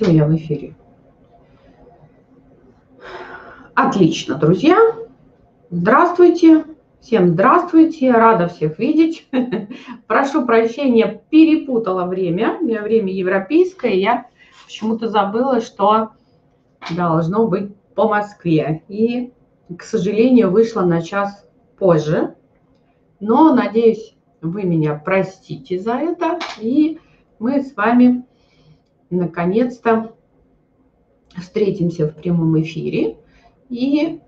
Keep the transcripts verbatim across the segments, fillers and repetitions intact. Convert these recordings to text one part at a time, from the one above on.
Все, я в эфире. Отлично, друзья. Здравствуйте. Всем здравствуйте. Рада всех видеть. Прошу прощения, перепутала время. У меня время европейское. Я почему-то забыла, что должно быть по Москве. И, к сожалению, вышла на час позже. Но, надеюсь, вы меня простите за это. И мы с вами наконец-то встретимся в прямом эфире и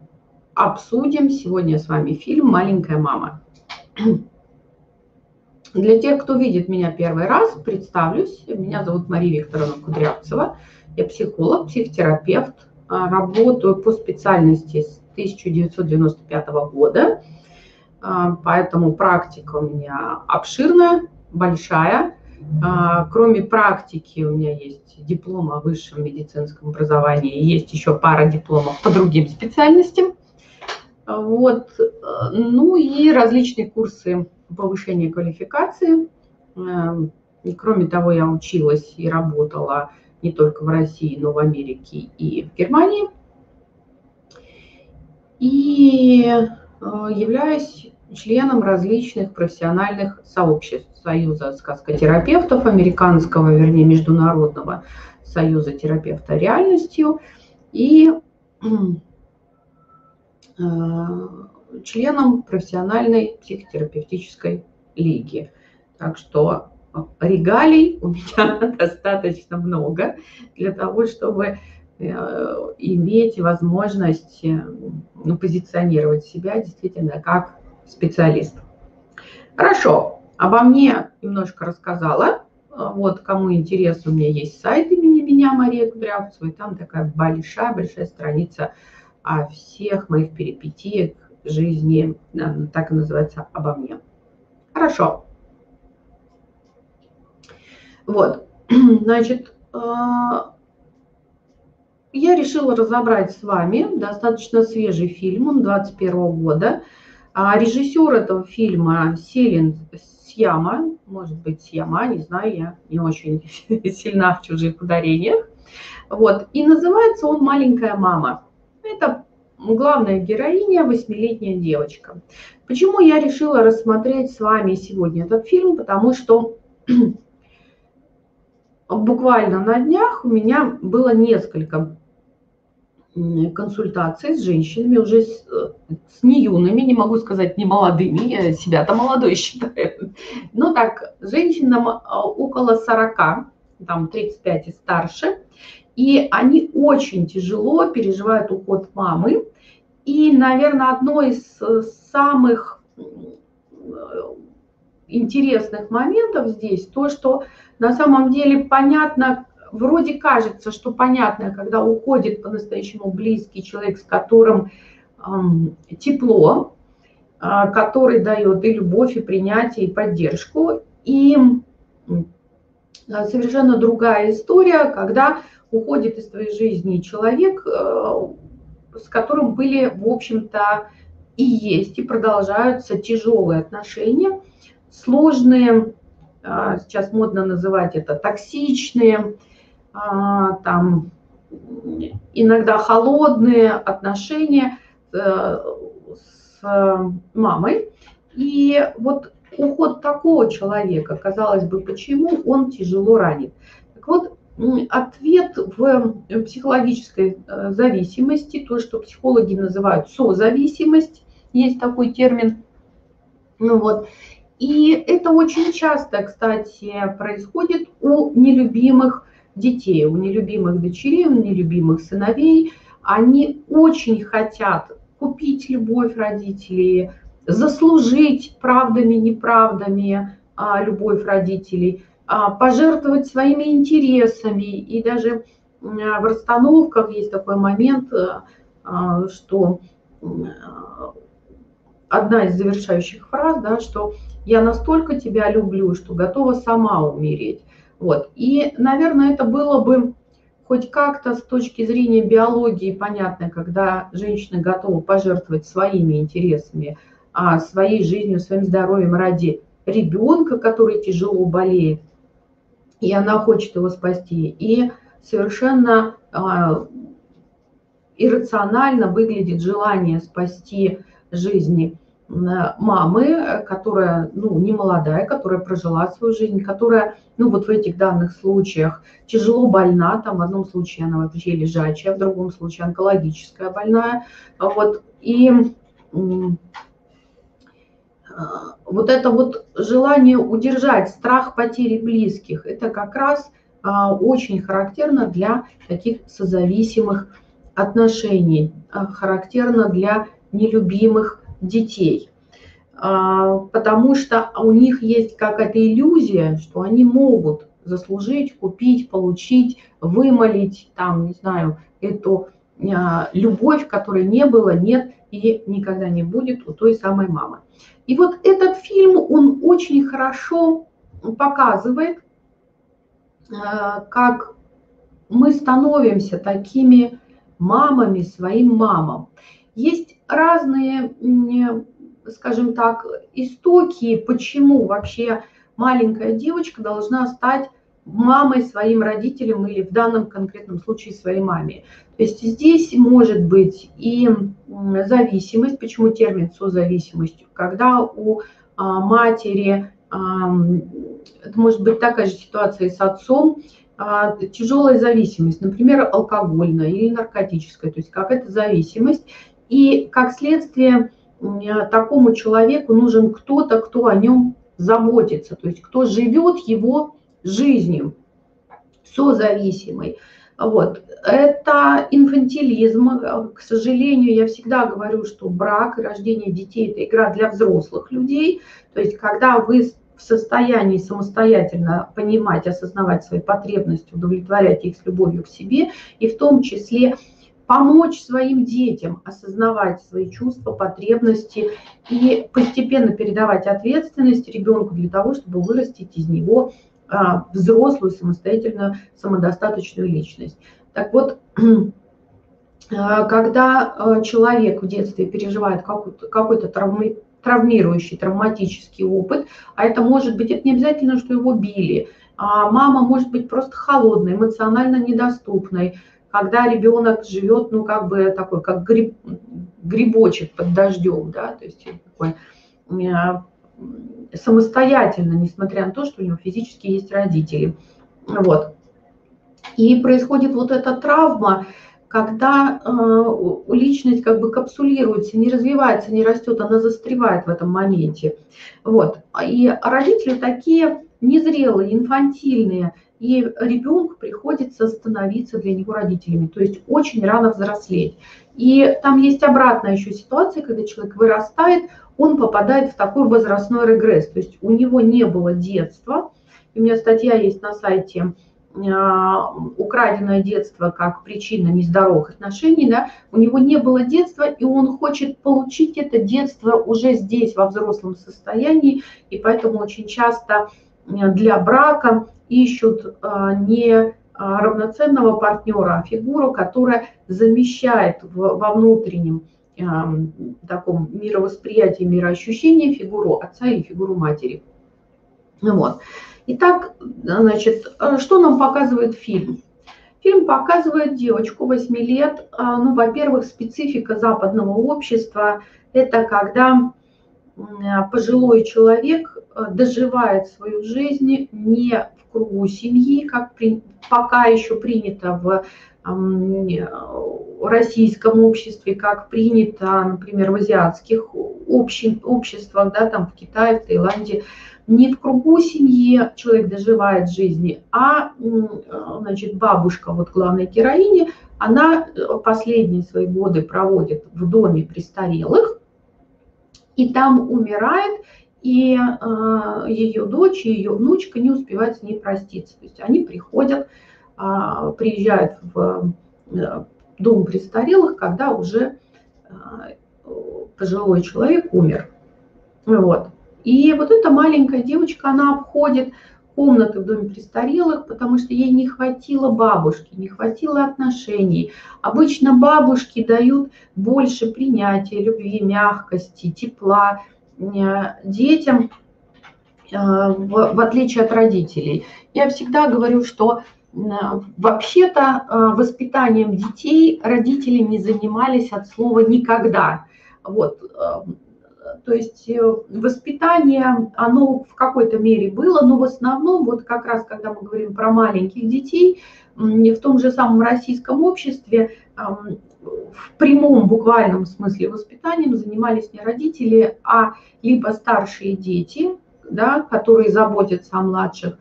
обсудим сегодня с вами фильм «Маленькая мама». Для тех, кто видит меня первый раз, представлюсь. Меня зовут Мария Викторовна Кудрявцева. Я психолог, психотерапевт. Работаю по специальности с тысяча девятьсот девяносто пятого года. Поэтому практика у меня обширная, большая. Кроме практики у меня есть диплом о высшем медицинском образовании, есть еще пара дипломов по другим специальностям. Вот. Ну и различные курсы повышения квалификации. И кроме того, я училась и работала не только в России, но в Америке и в Германии. И являюсь членом различных профессиональных сообществ. Союза сказкотерапевтов, американского, вернее, международного союза терапевта реальностью и э, членом профессиональной психотерапевтической лиги. Так что регалий у меня достаточно много для того, чтобы э, иметь возможность э, ну, позиционировать себя действительно как специалист. Хорошо. Обо мне немножко рассказала. Вот, кому интересно, у меня есть сайт имени меня, Мария Кудрявцева, и там такая большая-большая страница о всех моих перипетиях жизни, так и называется, обо мне. Хорошо. Вот, значит, я решила разобрать с вами достаточно свежий фильм, он две тысячи двадцать первого года. Режиссер этого фильма Селин Сьяма, может быть, Сьяма, не знаю, я не очень сильна в чужих ударениях. Вот. И называется он «Маленькая мама». Это главная героиня, восьмилетняя девочка. Почему я решила рассмотреть с вами сегодня этот фильм? Потому что буквально на днях у меня было несколько консультации с женщинами, уже с, с не юными, не могу сказать не молодыми, я себя-то молодой считаю, но так, женщинам около сорока, там тридцать пять и старше, и они очень тяжело переживают уход мамы, и, наверное, одно из самых интересных моментов здесь то, что на самом деле понятно, вроде кажется, что понятно, когда уходит по-настоящему близкий человек, с которым э, тепло, э, который дает и любовь, и принятие, и поддержку. И э, совершенно другая история, когда уходит из твоей жизни человек, э, с которым были, в общем-то, и есть, и продолжаются тяжелые отношения, сложные, э, сейчас модно называть это токсичные, там иногда холодные отношения с мамой. И вот уход такого человека, казалось бы, почему он тяжело ранит? Так вот, ответ в психологической зависимости, то, что психологи называют созависимость, есть такой термин. Ну вот. И это очень часто, кстати, происходит у нелюбимых детей, у нелюбимых дочерей, у нелюбимых сыновей. Они очень хотят купить любовь родителей, заслужить правдами, неправдами а, любовь родителей, а, пожертвовать своими интересами. И даже а, в расстановках есть такой момент, а, что а, одна из завершающих фраз, да, что «я настолько тебя люблю, что готова сама умереть». Вот. И, наверное, это было бы хоть как-то с точки зрения биологии понятно, когда женщина готова пожертвовать своими интересами, своей жизнью, своим здоровьем ради ребенка, который тяжело болеет, и она хочет его спасти, и совершенно иррационально выглядит желание спасти жизни мамы, которая, ну, не молодая, которая прожила свою жизнь, которая, ну, вот в этих данных случаях тяжело больна, там в одном случае она вообще лежачая, в другом случае онкологическая больная, вот, и вот это вот желание удержать, страх потери близких, это как раз очень характерно для таких созависимых отношений, характерно для нелюбимых детей, потому что у них есть какая-то иллюзия, что они могут заслужить, купить, получить, вымолить, там, не знаю, эту любовь, которой не было, нет и никогда не будет у той самой мамы. И вот этот фильм, он очень хорошо показывает, как мы становимся такими мамами своим мамам. Есть разные, скажем так, истоки, почему вообще маленькая девочка должна стать мамой своим родителям или в данном конкретном случае своей маме. То есть здесь может быть и зависимость, почему термин созависимость, когда у матери, это может быть такая же ситуация и с отцом, тяжелая зависимость, например, алкогольная или наркотическая, то есть какая-то зависимость. И как следствие такому человеку нужен кто-то, кто о нем заботится, то есть кто живет его жизнью созависимой. Вот. Это инфантилизм. К сожалению, я всегда говорю, что брак и рождение детей – это игра для взрослых людей. То есть когда вы в состоянии самостоятельно понимать, осознавать свои потребности, удовлетворять их с любовью к себе и в том числе помочь своим детям осознавать свои чувства, потребности и постепенно передавать ответственность ребенку для того, чтобы вырастить из него взрослую, самостоятельную, самодостаточную личность. Так вот, когда человек в детстве переживает какой-то травмирующий, травматический опыт, а это может быть, это не обязательно, что его били, а мама может быть просто холодной, эмоционально недоступной, когда ребенок живет, ну, как бы такой, как гриб, грибочек под дождем, да, то есть такой, самостоятельно, несмотря на то, что у него физически есть родители. Вот. И происходит вот эта травма, когда э, личность как бы капсулируется, не развивается, не растет, она застревает в этом моменте. Вот. И родители такие незрелые, инфантильные, и ребенку приходится становиться для него родителями, то есть очень рано взрослеть. И там есть обратная еще ситуация, когда человек вырастает, он попадает в такой возрастной регресс, то есть у него не было детства. И у меня статья есть на сайте «Украденное детство как причина нездоровых отношений», да? У него не было детства, и он хочет получить это детство уже здесь, во взрослом состоянии, и поэтому очень часто для брака ищут не равноценного партнера, а фигуру, которая замещает во внутреннем таком мировосприятии, мироощущении фигуру отца или фигуру матери. Вот. Итак, значит, что нам показывает фильм? Фильм показывает девочку восьми лет. Ну, во-первых, специфика западного общества – это когда пожилой человек доживает свою жизнь не в кругу семьи, как при, пока еще принято в э, российском обществе, как принято, например, в азиатских общин, обществах, да, там в Китае, в Таиланде. Не в кругу семьи человек доживает жизни, а значит, бабушка, вот главной героини, она последние свои годы проводит в доме престарелых, и там умирает, и э, ее дочь и ее внучка не успевают с ней проститься. То есть они приходят, э, приезжают в э, дом престарелых, когда уже э, пожилой человек умер. Вот. И вот эта маленькая девочка, она обходит комнаты в доме престарелых, потому что ей не хватило бабушки, не хватило отношений. Обычно бабушки дают больше принятия, любви, мягкости, тепла детям, в отличие от родителей. Я всегда говорю, что Вообще-то воспитанием детей родители не занимались от слова «никогда». Вот. То есть воспитание, оно в какой-то мере было, но в основном, вот как раз когда мы говорим про маленьких детей, в том же самом российском обществе в прямом буквальном смысле воспитанием занимались не родители, а либо старшие дети, да, которые заботятся о младших,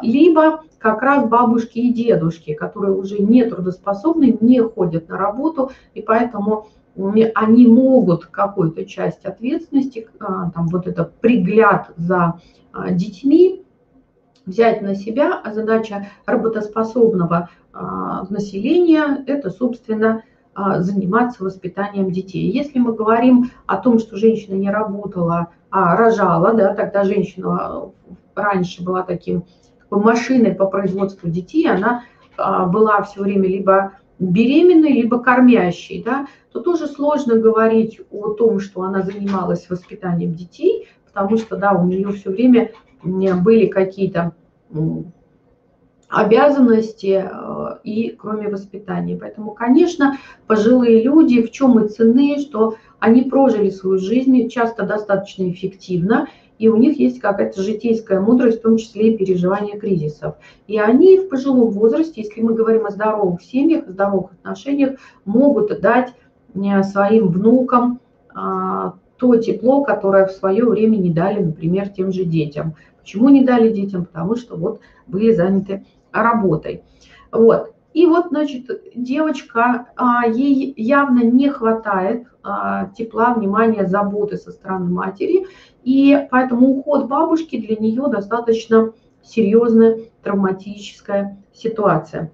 либо как раз бабушки и дедушки, которые уже не трудоспособны, не ходят на работу, и поэтому они могут какую-то часть ответственности, там, вот это пригляд за детьми, взять на себя, а задача работоспособного населения – это, собственно, заниматься воспитанием детей. Если мы говорим о том, что женщина не работала, а рожала, да, тогда женщина раньше была таким, такой машиной по производству детей, она была все время либо беременной, либо кормящей, да, то тоже сложно говорить о том, что она занималась воспитанием детей, потому что, да, у нее все время были какие-то обязанности и кроме воспитания. Поэтому, конечно, пожилые люди в чем и ценны, что они прожили свою жизнь часто достаточно эффективно, и у них есть какая-то житейская мудрость, в том числе и переживание кризисов. И они в пожилом возрасте, если мы говорим о здоровых семьях, о здоровых отношениях, могут дать своим внукам то тепло, которое в свое время не дали, например, тем же детям. Почему не дали детям? Потому что вот были заняты работой. Вот. И вот, значит, девочка, ей явно не хватает тепла, внимания, заботы со стороны матери, и поэтому уход бабушки для нее достаточно серьезная травматическая ситуация.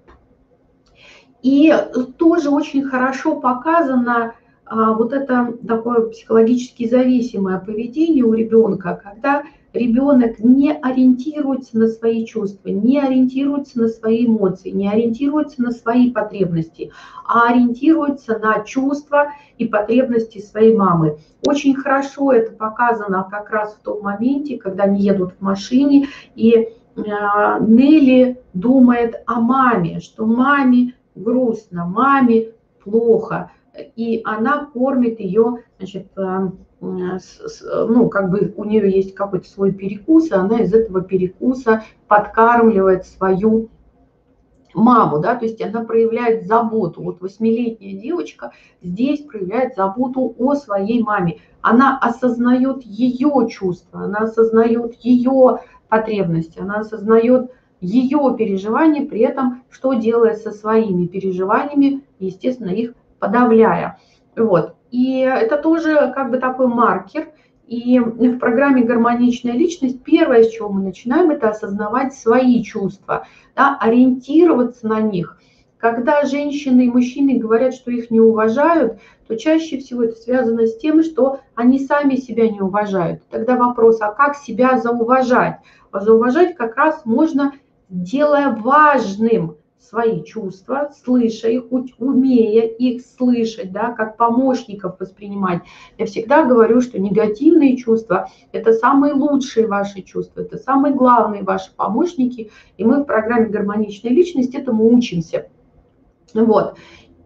И тоже очень хорошо показано вот это такое психологически зависимое поведение у ребенка, когда ребенок не ориентируется на свои чувства, не ориентируется на свои эмоции, не ориентируется на свои потребности, а ориентируется на чувства и потребности своей мамы. Очень хорошо это показано как раз в том моменте, когда они едут в машине, и Нелли думает о маме, что маме грустно, маме плохо, и она кормит ее, значит, ну, как бы у нее есть какой-то свой перекус, и она из этого перекуса подкармливает свою маму, да, то есть она проявляет заботу. Вот восьмилетняя девочка здесь проявляет заботу о своей маме. Она осознает ее чувства, она осознает ее потребности, она осознает ее переживания, при этом что делает со своими переживаниями, естественно, их подавляя. Вот. И это тоже как бы такой маркер. И в программе «Гармоничная личность» первое, с чего мы начинаем, это осознавать свои чувства, да, ориентироваться на них. Когда женщины и мужчины говорят, что их не уважают, то чаще всего это связано с тем, что они сами себя не уважают. Тогда вопрос, а как себя зауважать? А зауважать как раз можно, делая важным свои чувства, слыша их, умея их слышать, да, как помощников воспринимать. Я всегда говорю, что негативные чувства – это самые лучшие ваши чувства, это самые главные ваши помощники, и мы в программе «Гармоничная личность» этому учимся. Вот.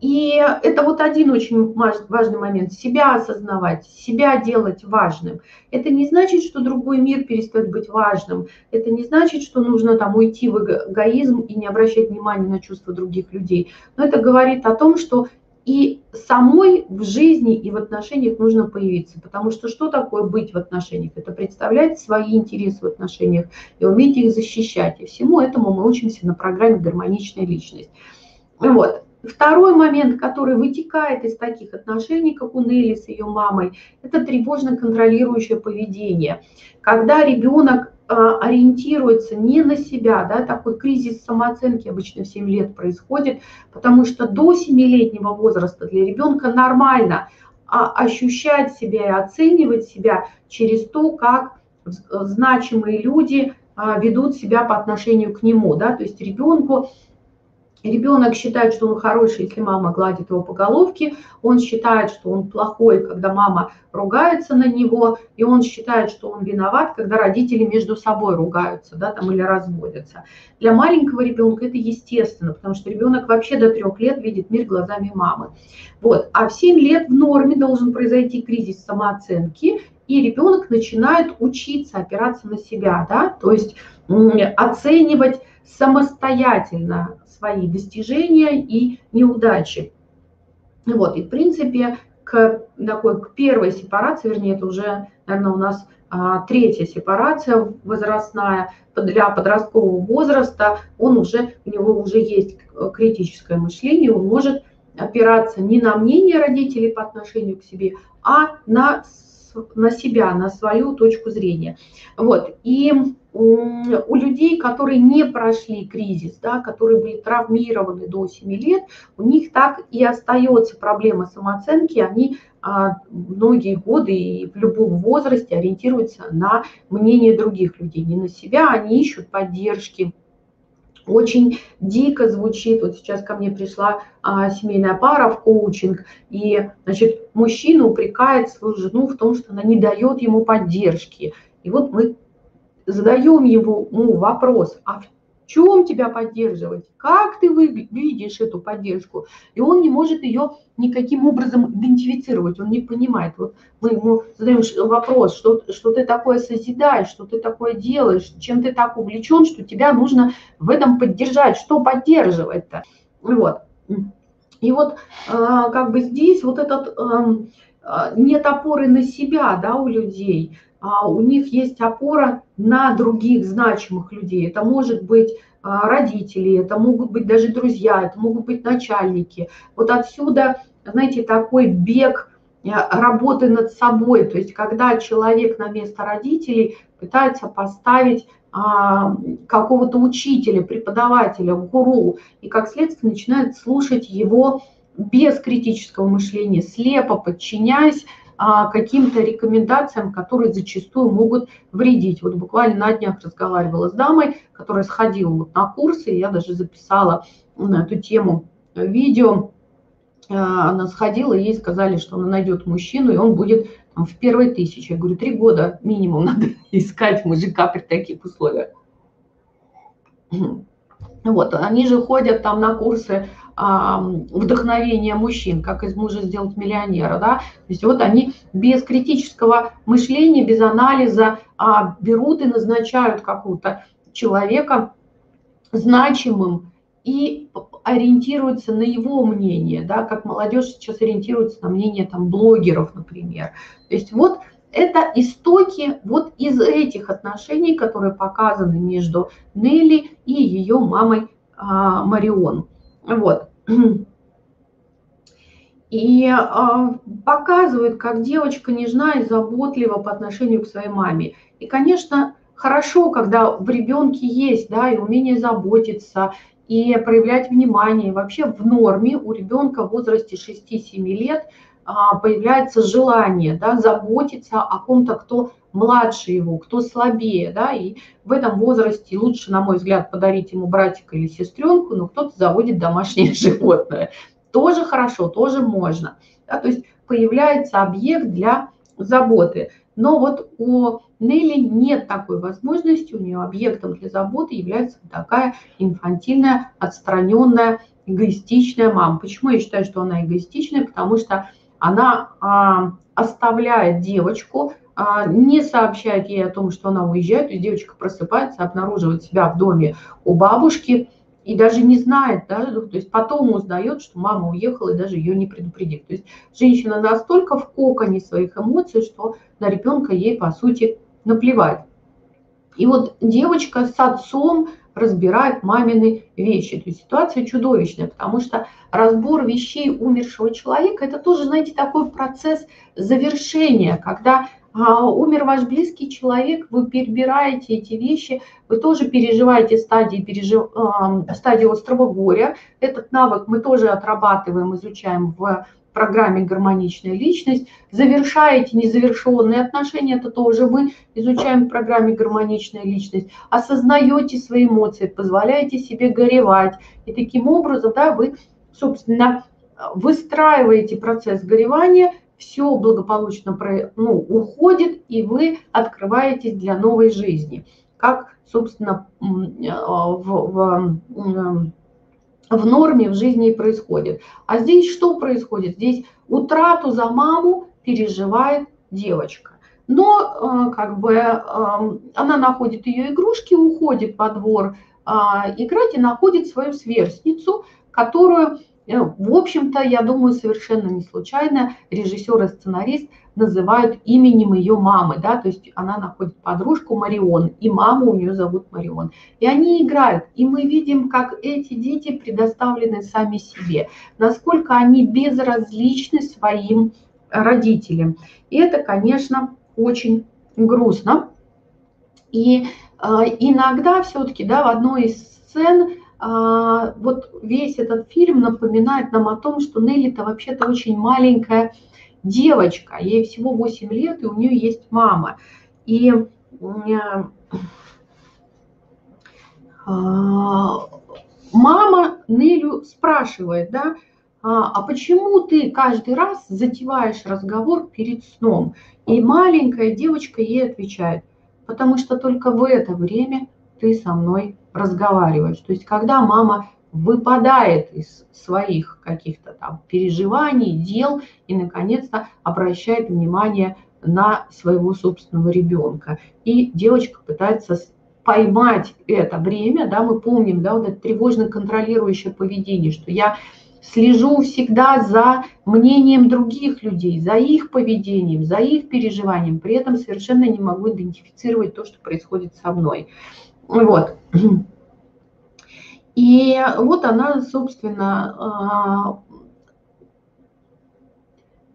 И это вот один очень важный момент – себя осознавать, себя делать важным. Это не значит, что другой мир перестает быть важным, это не значит, что нужно там уйти в эгоизм и не обращать внимания на чувства других людей. Но это говорит о том, что и самой в жизни и в отношениях нужно появиться, потому что что такое быть в отношениях? Это представлять свои интересы в отношениях и уметь их защищать. И всему этому мы учимся на программе «Гармоничная личность». Вот. Второй момент, который вытекает из таких отношений, как у Нелли с ее мамой, это тревожно-контролирующее поведение. Когда ребенок ориентируется не на себя, да, такой кризис самооценки обычно в семь лет происходит, потому что до семилетнего возраста для ребенка нормально ощущать себя и оценивать себя через то, как значимые люди ведут себя по отношению к нему, да, то есть ребенку Ребенок считает, что он хороший, если мама гладит его по головке, он считает, что он плохой, когда мама ругается на него, и он считает, что он виноват, когда родители между собой ругаются, да, там, или разводятся. Для маленького ребенка это естественно, потому что ребенок вообще до трех лет видит мир глазами мамы. Вот. А в семь лет в норме должен произойти кризис самооценки, и ребенок начинает учиться опираться на себя, да, то есть оценивать самостоятельно свои достижения и неудачи. Вот, и в принципе к, такой, к первой сепарации, вернее, это уже, наверное, у нас а, третья сепарация возрастная, для подросткового возраста, он уже, у него уже есть критическое мышление, он может опираться не на мнение родителей по отношению к себе, а на на себя, на свою точку зрения. Вот. И у людей, которые не прошли кризис, да, которые были травмированы до семи лет, у них так и остается проблема самооценки. Они а, многие годы и в любом возрасте ориентируются на мнение других людей, не на себя, они ищут поддержки. Очень дико звучит, вот сейчас ко мне пришла а, семейная пара в коучинг, и, значит, мужчина упрекает свою жену в том, что она не дает ему поддержки. И вот мы задаем ему ну, вопрос, а в чем тебя поддерживать, как ты видишь эту поддержку? И он не может ее никаким образом идентифицировать, он не понимает. Вот мы ему задаем вопрос, что, что ты такое созидаешь, что ты такое делаешь, чем ты так увлечен, что тебя нужно в этом поддержать, что поддерживать-то? Вот. И вот как бы здесь вот этот нет опоры на себя, да, у людей. А у них есть опора на других значимых людей. Это может быть родители, это могут быть даже друзья, это могут быть начальники. Вот отсюда, знаете, такой бег работы над собой. То есть когда человек на место родителей пытается поставить какого-то учителя, преподавателя, гуру, и как следствие начинает слушать его без критического мышления, слепо подчиняясь каким-то рекомендациям, которые зачастую могут вредить. Вот буквально на днях разговаривала с дамой, которая сходила вот на курсы, я даже записала на эту тему видео. Она сходила, ей сказали, что она найдет мужчину, и он будет там, в первой тысяче. Я говорю, три года минимум надо искать мужика при таких условиях. Вот, они же ходят там на курсы а, вдохновения мужчин, как из мужа сделать миллионера, да, то есть вот они без критического мышления, без анализа а, берут и назначают какого-то человека значимым и ориентируются на его мнение, да, как молодежь сейчас ориентируется на мнение там блогеров, например, то есть вот это истоки вот из этих отношений, которые показаны между Нелли и ее мамой а, Марион. Вот. И а, показывают, как девочка нежна и заботлива по отношению к своей маме. И, конечно, хорошо, когда в ребенке есть, да, и умение заботиться, и проявлять внимание. И вообще в норме у ребенка в возрасте шести-семи лет появляется желание, да, заботиться о ком-то, кто младше его, кто слабее, да, и в этом возрасте лучше, на мой взгляд, подарить ему братика или сестренку, но кто-то заводит домашнее животное. Тоже хорошо, тоже можно. Да, то есть появляется объект для заботы. Но вот у Нелли нет такой возможности, у нее объектом для заботы является такая инфантильная, отстраненная, эгоистичная мама. Почему я считаю, что она эгоистичная? Потому что она а, оставляет девочку, а, не сообщает ей о том, что она уезжает. То есть девочка просыпается, обнаруживает себя в доме у бабушки и даже не знает, да, то есть потом узнает, что мама уехала и даже ее не предупредит. То есть женщина настолько в коконе своих эмоций, что на ребенка ей, по сути, наплевать. И вот девочка с отцом разбирает мамины вещи. То есть ситуация чудовищная, потому что разбор вещей умершего человека – это тоже, знаете, такой процесс завершения, когда а, умер ваш близкий человек, вы перебираете эти вещи, вы тоже переживаете стадии, пережив, э, стадии острого горя. Этот навык мы тоже отрабатываем, изучаем в программе «Гармоничная личность». Завершаете незавершенные отношения, это тоже мы изучаем в программе «Гармоничная личность». Осознаете свои эмоции, позволяете себе горевать. И таким образом, да, вы, собственно, выстраиваете процесс горевания, все благополучно, ну, уходит, и вы открываетесь для новой жизни. Как, собственно, в, в, в норме в жизни и происходит. А здесь что происходит? Здесь утрату за маму переживает девочка. Но как бы она находит ее игрушки, уходит во двор играть и находит свою сверстницу, которую, в общем-то, я думаю, совершенно не случайно режиссер и сценарист называют именем ее мамы, да, то есть она находит подружку Марион, и маму у нее зовут Марион. И они играют, и мы видим, как эти дети предоставлены сами себе, насколько они безразличны своим родителям. И это, конечно, очень грустно. И э, иногда все-таки, да, в одной из сцен э, вот весь этот фильм напоминает нам о том, что Нелли-то вообще-то очень маленькая девочка, ей всего восемь лет, и у нее есть мама. И мама Нелю спрашивает, да, а почему ты каждый раз затеваешь разговор перед сном? И маленькая девочка ей отвечает, потому что только в это время ты со мной разговариваешь. То есть когда мама выпадает из своих каких-то там переживаний, дел и, наконец-то, обращает внимание на своего собственного ребенка. И девочка пытается поймать это время, да, мы помним, да, вот это тревожно-контролирующее поведение, что я слежу всегда за мнением других людей, за их поведением, за их переживанием, при этом совершенно не могу идентифицировать то, что происходит со мной. Вот. И вот она, собственно,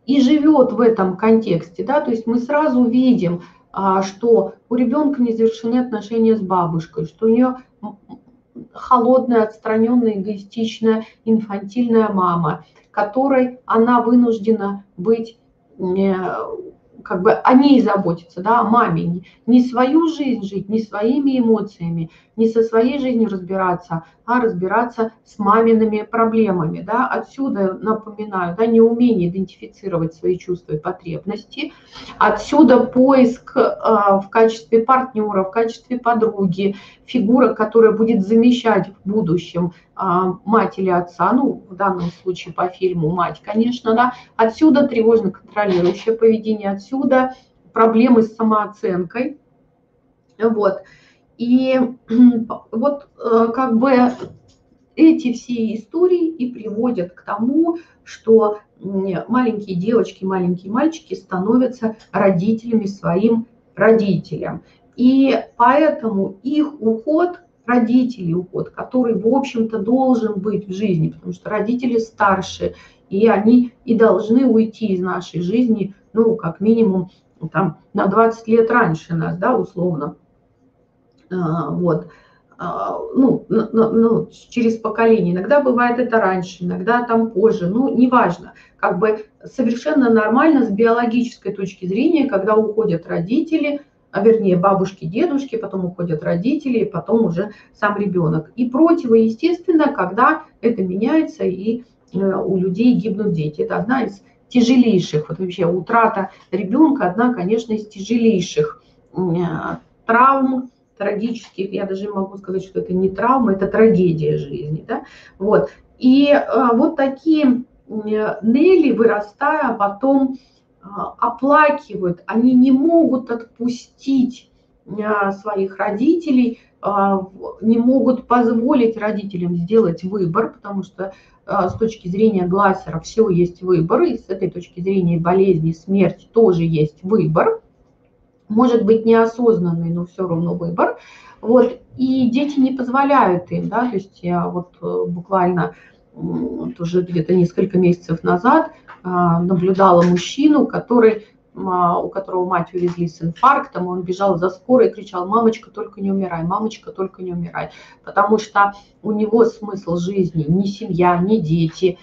и живет в этом контексте, да, то есть мы сразу видим, что у ребенка не завершены отношения с бабушкой, что у нее холодная, отстраненная, эгоистичная, инфантильная мама, которой она вынуждена быть, как бы о ней заботиться, да, о маме, не свою жизнь жить, не своими эмоциями, не со своей жизнью разбираться, а разбираться с мамиными проблемами, да, отсюда, напоминаю, да, неумение идентифицировать свои чувства и потребности, отсюда поиск э, в качестве партнера, в качестве подруги, фигура, которая будет замещать в будущем э, мать или отца, ну, в данном случае по фильму мать, конечно, да, отсюда тревожно-контролирующее поведение, отсюда Отсюда проблемы с самооценкой. Вот. И вот как бы эти все истории и приводят к тому, что маленькие девочки, маленькие мальчики становятся родителями своим родителям. И поэтому их уход, родителей уход, который, в общем-то, должен быть в жизни, потому что родители старше, и они и должны уйти из нашей жизни, ну, как минимум, там, на двадцать лет раньше нас, да, условно, вот, ну, ну, через поколение. Иногда бывает это раньше, иногда там позже, ну, неважно. Как бы совершенно нормально с биологической точки зрения, когда уходят родители, а вернее бабушки, дедушки, потом уходят родители, и потом уже сам ребенок. И противоестественно, когда это меняется, и у людей гибнут дети. Это одна из тяжелейших, вот вообще утрата ребенка, одна, конечно, из тяжелейших травм, трагических, я даже могу сказать, что это не травма, это трагедия жизни, да, вот. И вот такие Нелли, вырастая, потом оплакивают, они не могут отпустить своих родителей, не могут позволить родителям сделать выбор, потому что с точки зрения Глассера все есть выбор, и с этой точки зрения болезни, смерть тоже есть выбор, может быть неосознанный, но все равно выбор. Вот. И дети не позволяют им, да, то есть я вот буквально тоже где-то несколько месяцев назад наблюдала мужчину, который, у которого мать увезли с инфарктом, он бежал за скорой и кричал: «Мамочка, только не умирай, мамочка, только не умирай», потому что у него смысл жизни не семья, не дети,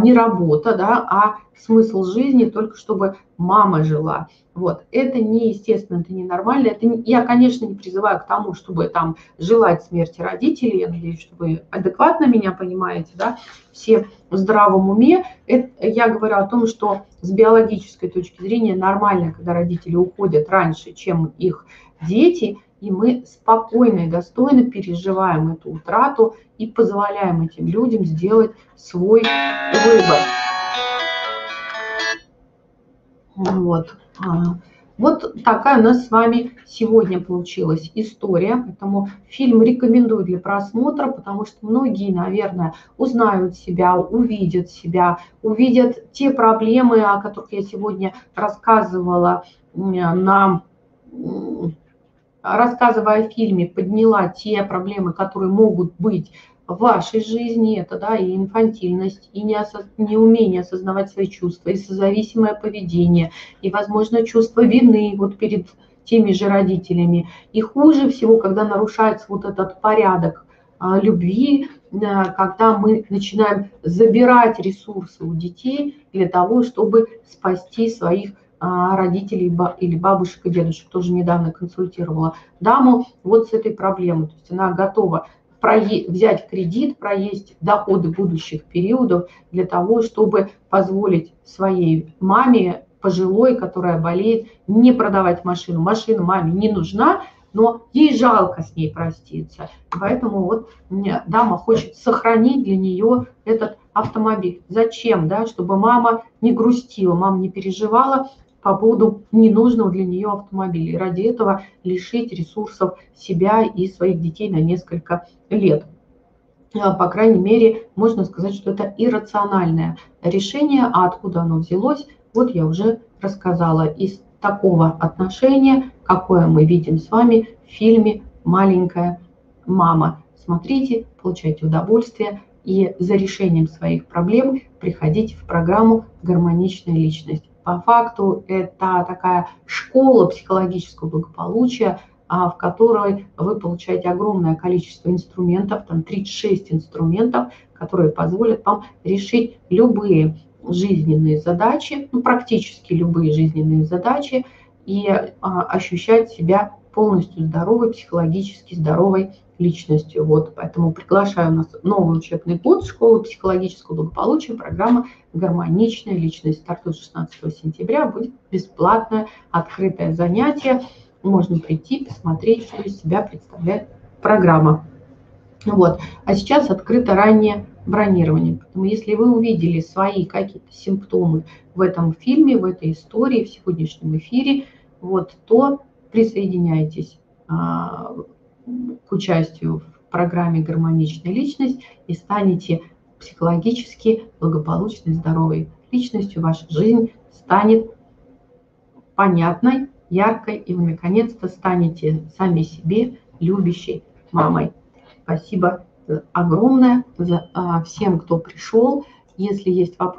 не работа, да, а смысл жизни только чтобы мама жила. Вот. Это неестественно, это ненормально. Это не... Я, конечно, не призываю к тому, чтобы там желать смерти родителей. Я надеюсь, что вы адекватно меня понимаете, да? Все в здравом уме. Это... Я говорю о том, что с биологической точки зрения нормально, когда родители уходят раньше, чем их дети, и мы спокойно и достойно переживаем эту утрату и позволяем этим людям сделать свой выбор. Вот. Вот такая у нас с вами сегодня получилась история. Поэтому фильм рекомендую для просмотра, потому что многие, наверное, узнают себя, увидят себя, увидят те проблемы, о которых я сегодня рассказывала на... рассказывая о фильме, подняла те проблемы, которые могут быть в вашей жизни. Это, да, и инфантильность, и неумение осознавать свои чувства, и созависимое поведение, и, возможно, чувство вины вот перед теми же родителями. И хуже всего, когда нарушается вот этот порядок любви, когда мы начинаем забирать ресурсы у детей для того, чтобы спасти своих детей, родителей или бабушек и дедушек. Тоже недавно консультировала даму вот с этой проблемой. То есть она готова взять кредит, проесть доходы будущих периодов для того, чтобы позволить своей маме, пожилой, которая болеет, не продавать машину. Машина маме не нужна, но ей жалко с ней проститься. Поэтому вот дама хочет сохранить для нее этот автомобиль. Зачем? Да? Чтобы мама не грустила, мама не переживала по поводу ненужного для нее автомобиля. И ради этого лишить ресурсов себя и своих детей на несколько лет. По крайней мере, можно сказать, что это иррациональное решение. А откуда оно взялось, вот я уже рассказала. Из такого отношения, какое мы видим с вами в фильме «Маленькая мама». Смотрите, получайте удовольствие и за решением своих проблем приходите в программу «Гармоничная личность». По факту это такая школа психологического благополучия, в которой вы получаете огромное количество инструментов, там тридцать шесть инструментов, которые позволят вам решить любые жизненные задачи, ну, практически любые жизненные задачи, и а, ощущать себя полностью здоровой, психологически здоровой личностью. Вот, поэтому приглашаю нас в новый учебный год школы психологического благополучия. Программа «Гармоничная личность» стартует шестнадцатого сентября. Будет бесплатное открытое занятие. Можно прийти, посмотреть, что из себя представляет программа. Вот. А сейчас открыто раннее бронирование. Поэтому если вы увидели свои какие-то симптомы в этом фильме, в этой истории, в сегодняшнем эфире, вот, то присоединяйтесь а, к участию в программе «Гармоничная личность» и станете психологически благополучной, здоровой личностью. Ваша жизнь станет понятной, яркой, и вы наконец-то станете сами себе любящей мамой. Спасибо огромное за, а, всем, кто пришел. Если есть вопросы,